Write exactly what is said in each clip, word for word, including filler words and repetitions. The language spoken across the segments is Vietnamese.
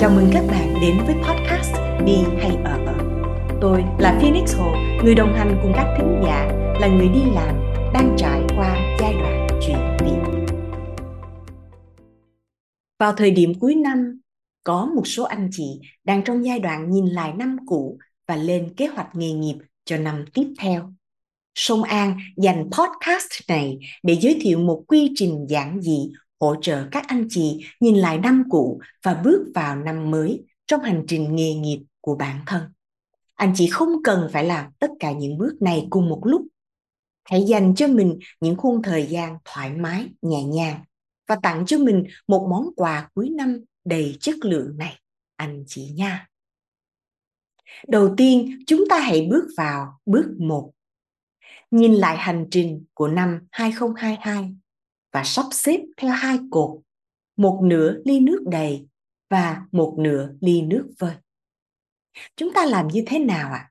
Chào mừng các bạn đến với podcast Đi hay Ở. Tôi là Phoenix Hồ, người đồng hành cùng các thính giả, là người đi làm đang trải qua giai đoạn chuyển biến. Vào thời điểm cuối năm, có một số anh chị đang trong giai đoạn nhìn lại năm cũ và lên kế hoạch nghề nghiệp cho năm tiếp theo. Sông An dành podcast này để giới thiệu một quy trình giản dị hỗ trợ các anh chị nhìn lại năm cũ và bước vào năm mới trong hành trình nghề nghiệp của bản thân. Anh chị không cần phải làm tất cả những bước này cùng một lúc. Hãy dành cho mình những khung thời gian thoải mái, nhẹ nhàng và tặng cho mình một món quà cuối năm đầy chất lượng này, anh chị nha. Đầu tiên, chúng ta hãy bước vào bước một. Nhìn lại hành trình của năm hai không hai hai và sắp xếp theo hai cột, một nửa ly nước đầy và một nửa ly nước vơi. Chúng ta làm như thế nào ạ? À?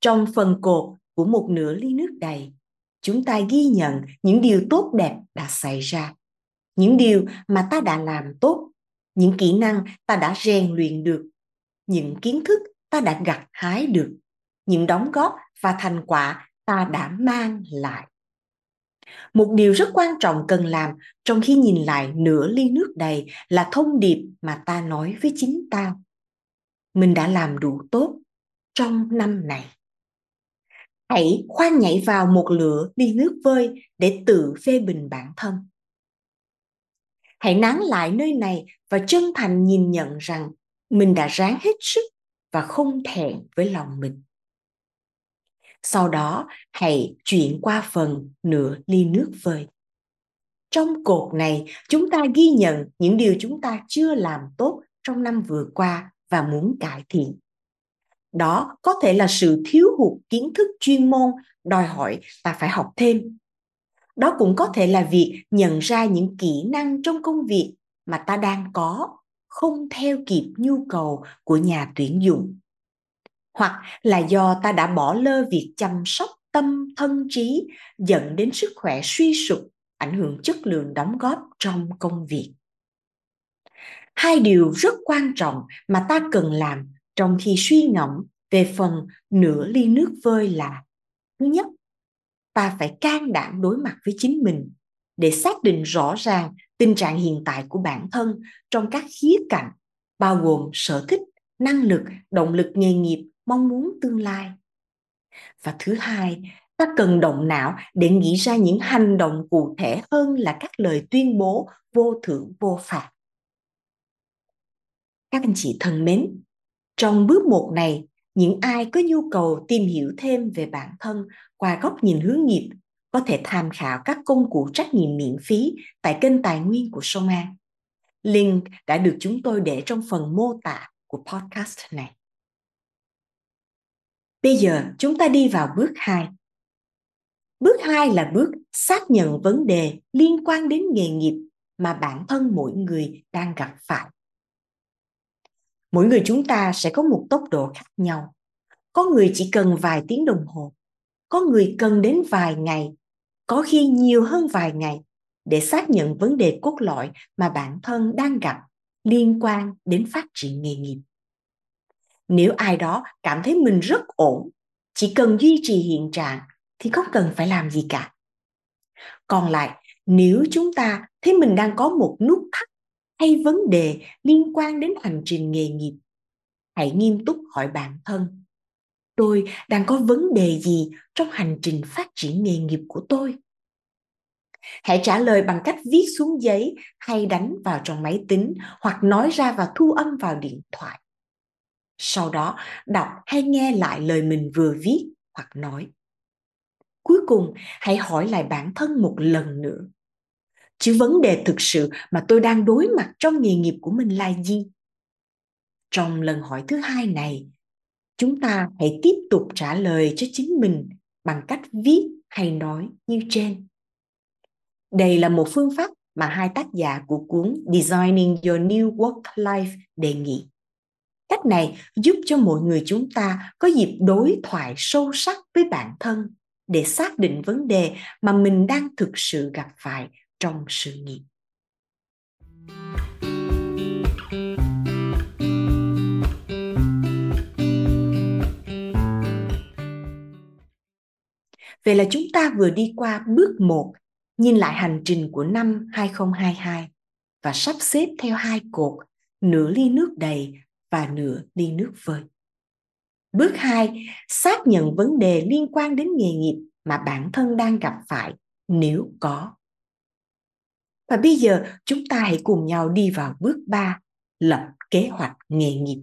Trong phần cột của một nửa ly nước đầy, chúng ta ghi nhận những điều tốt đẹp đã xảy ra, những điều mà ta đã làm tốt, những kỹ năng ta đã rèn luyện được, những kiến thức ta đã gặt hái được, những đóng góp và thành quả ta đã mang lại. Một điều rất quan trọng cần làm trong khi nhìn lại nửa ly nước đầy là thông điệp mà ta nói với chính ta. Mình đã làm đủ tốt trong năm này. Hãy khoan nhảy vào một nửa ly nước vơi để tự phê bình bản thân. Hãy nán lại nơi này và chân thành nhìn nhận rằng mình đã ráng hết sức và không thẹn với lòng mình. Sau đó, hãy chuyển qua phần nửa ly nước vơi. Trong cột này, chúng ta ghi nhận những điều chúng ta chưa làm tốt trong năm vừa qua và muốn cải thiện. Đó có thể là sự thiếu hụt kiến thức chuyên môn đòi hỏi ta phải học thêm. Đó cũng có thể là việc nhận ra những kỹ năng trong công việc mà ta đang có không theo kịp nhu cầu của nhà tuyển dụng. Hoặc là do ta đã bỏ lơ việc chăm sóc tâm thân trí dẫn đến sức khỏe suy sụp, ảnh hưởng chất lượng đóng góp trong công việc. Hai điều rất quan trọng mà ta cần làm trong khi suy ngẫm về phần nửa ly nước vơi là: thứ nhất, ta phải can đảm đối mặt với chính mình để xác định rõ ràng tình trạng hiện tại của bản thân trong các khía cạnh, bao gồm sở thích, năng lực, động lực nghề nghiệp, mong muốn tương lai. Và thứ hai, ta cần động não để nghĩ ra những hành động cụ thể hơn là các lời tuyên bố vô thưởng vô phạt. Các anh chị thân mến, trong bước một này, những ai có nhu cầu tìm hiểu thêm về bản thân qua góc nhìn hướng nghiệp có thể tham khảo các công cụ trắc nghiệm miễn phí tại kênh tài nguyên của Sông An. Link đã được chúng tôi để trong phần mô tả của podcast này. Bây giờ chúng ta đi vào bước hai. Bước hai là bước xác nhận vấn đề liên quan đến nghề nghiệp mà bản thân mỗi người đang gặp phải. Mỗi người chúng ta sẽ có một tốc độ khác nhau. Có người chỉ cần vài tiếng đồng hồ, có người cần đến vài ngày, có khi nhiều hơn vài ngày để xác nhận vấn đề cốt lõi mà bản thân đang gặp liên quan đến phát triển nghề nghiệp. Nếu ai đó cảm thấy mình rất ổn, chỉ cần duy trì hiện trạng thì không cần phải làm gì cả. Còn lại, nếu chúng ta thấy mình đang có một nút thắt hay vấn đề liên quan đến hành trình nghề nghiệp, hãy nghiêm túc hỏi bản thân: tôi đang có vấn đề gì trong hành trình phát triển nghề nghiệp của tôi? Hãy trả lời bằng cách viết xuống giấy hay đánh vào trong máy tính hoặc nói ra và thu âm vào điện thoại. Sau đó, đọc hay nghe lại lời mình vừa viết hoặc nói. Cuối cùng, hãy hỏi lại bản thân một lần nữa: chứ vấn đề thực sự mà tôi đang đối mặt trong nghề nghiệp của mình là gì? Trong lần hỏi thứ hai này, chúng ta hãy tiếp tục trả lời cho chính mình bằng cách viết hay nói như trên. Đây là một phương pháp mà hai tác giả của cuốn Designing Your New Work Life đề nghị. Cách này giúp cho mọi người chúng ta có dịp đối thoại sâu sắc với bản thân để xác định vấn đề mà mình đang thực sự gặp phải trong sự nghiệp. Vậy là chúng ta vừa đi qua bước một, nhìn lại hành trình của năm hai không hai hai và sắp xếp theo hai cột, nửa ly nước đầy và nửa ly nước vơi. Bước hai, xác nhận vấn đề liên quan đến nghề nghiệp mà bản thân đang gặp phải nếu có. Và bây giờ chúng ta hãy cùng nhau đi vào bước ba, lập kế hoạch nghề nghiệp.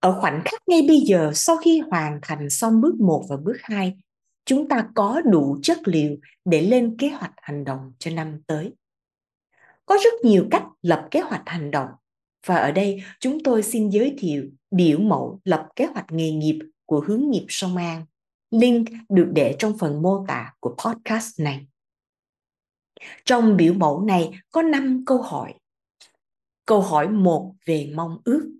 Ở khoảnh khắc ngay bây giờ, sau khi hoàn thành xong bước một và bước hai, chúng ta có đủ chất liệu để lên kế hoạch hành động cho năm tới. Có rất nhiều cách lập kế hoạch hành động, và ở đây chúng tôi xin giới thiệu biểu mẫu lập kế hoạch nghề nghiệp của Hướng nghiệp Sông An. Link được để trong phần mô tả của podcast này. Trong biểu mẫu này có năm câu hỏi. Câu hỏi một về mong ước.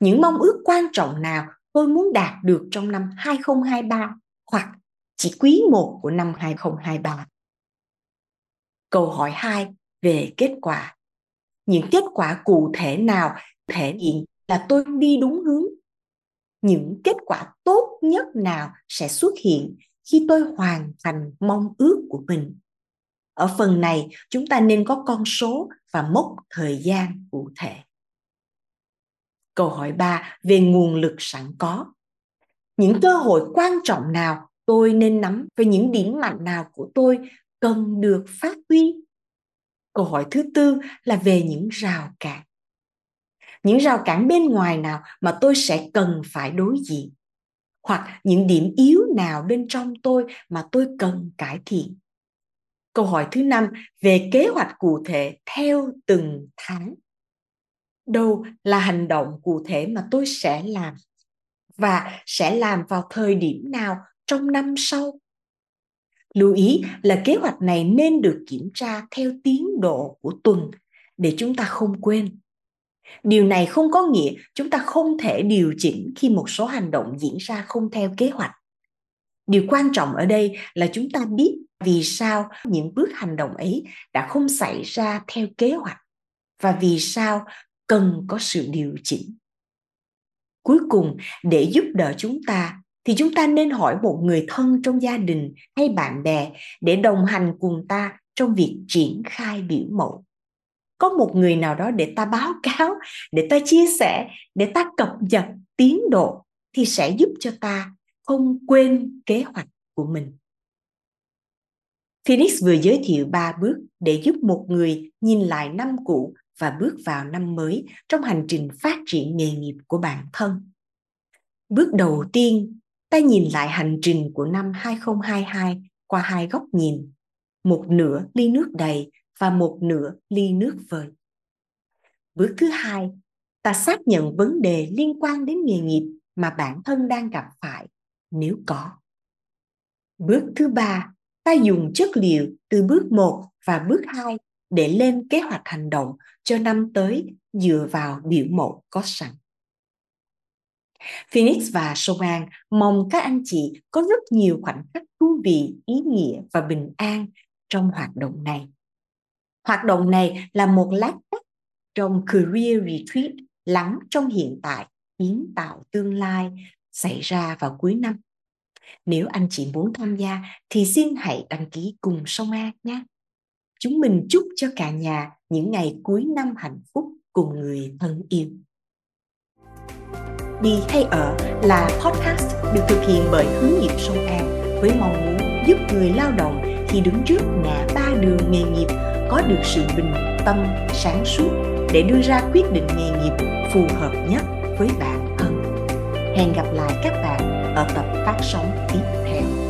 Những mong ước quan trọng nào tôi muốn đạt được trong năm hai không hai ba hoặc chỉ quý một của năm hai không hai ba? Câu hỏi hai về kết quả. Những kết quả cụ thể nào thể hiện là tôi đi đúng hướng? Những kết quả tốt nhất nào sẽ xuất hiện khi tôi hoàn thành mong ước của mình? Ở phần này, chúng ta nên có con số và mốc thời gian cụ thể. Câu hỏi ba về nguồn lực sẵn có. Những cơ hội quan trọng nào tôi nên nắm và những điểm mạnh nào của tôi cần được phát huy? Câu hỏi thứ tư là về những rào cản. Những rào cản bên ngoài nào mà tôi sẽ cần phải đối diện? Hoặc những điểm yếu nào bên trong tôi mà tôi cần cải thiện? Câu hỏi thứ năm về kế hoạch cụ thể theo từng tháng. Đâu là hành động cụ thể mà tôi sẽ làm và sẽ làm vào thời điểm nào trong năm sau? Lưu ý là kế hoạch này nên được kiểm tra theo tiến độ của tuần để chúng ta không quên. Điều này không có nghĩa chúng ta không thể điều chỉnh khi một số hành động diễn ra không theo kế hoạch. Điều quan trọng ở đây là chúng ta biết vì sao những bước hành động ấy đã không xảy ra theo kế hoạch và vì sao cần có sự điều chỉnh. Cuối cùng, để giúp đỡ chúng ta, thì chúng ta nên hỏi một người thân trong gia đình hay bạn bè để đồng hành cùng ta trong việc triển khai biểu mẫu. Có một người nào đó để ta báo cáo, để ta chia sẻ, để ta cập nhật tiến độ thì sẽ giúp cho ta không quên kế hoạch của mình. Phoenix vừa giới thiệu ba bước để giúp một người nhìn lại năm cũ và bước vào năm mới trong hành trình phát triển nghề nghiệp của bản thân. Bước đầu tiên, ta nhìn lại hành trình của năm hai không hai hai qua hai góc nhìn, một nửa ly nước đầy và một nửa ly nước vơi. Bước thứ hai, ta xác nhận vấn đề liên quan đến nghề nghiệp mà bản thân đang gặp phải, nếu có. Bước thứ ba, ta dùng chất liệu từ bước một và bước hai để lên kế hoạch hành động cho năm tới dựa vào biểu mẫu có sẵn. Phoenix và Sông An mong các anh chị có rất nhiều khoảnh khắc thú vị, ý nghĩa và bình an trong hoạt động này. Hoạt động này là một lát cắt trong Career Retreat lắng trong hiện tại, kiến tạo tương lai xảy ra vào cuối năm. Nếu anh chị muốn tham gia thì xin hãy đăng ký cùng Sông An nhé. Chúng mình chúc cho cả nhà những ngày cuối năm hạnh phúc cùng người thân yêu. Đi hay ở là podcast được thực hiện bởi Hướng nghiệp Sông An với mong muốn giúp người lao động khi đứng trước ngã ba đường nghề nghiệp có được sự bình tâm, sáng suốt để đưa ra quyết định nghề nghiệp phù hợp nhất với bản thân. Hẹn gặp lại các bạn ở tập phát sóng tiếp theo.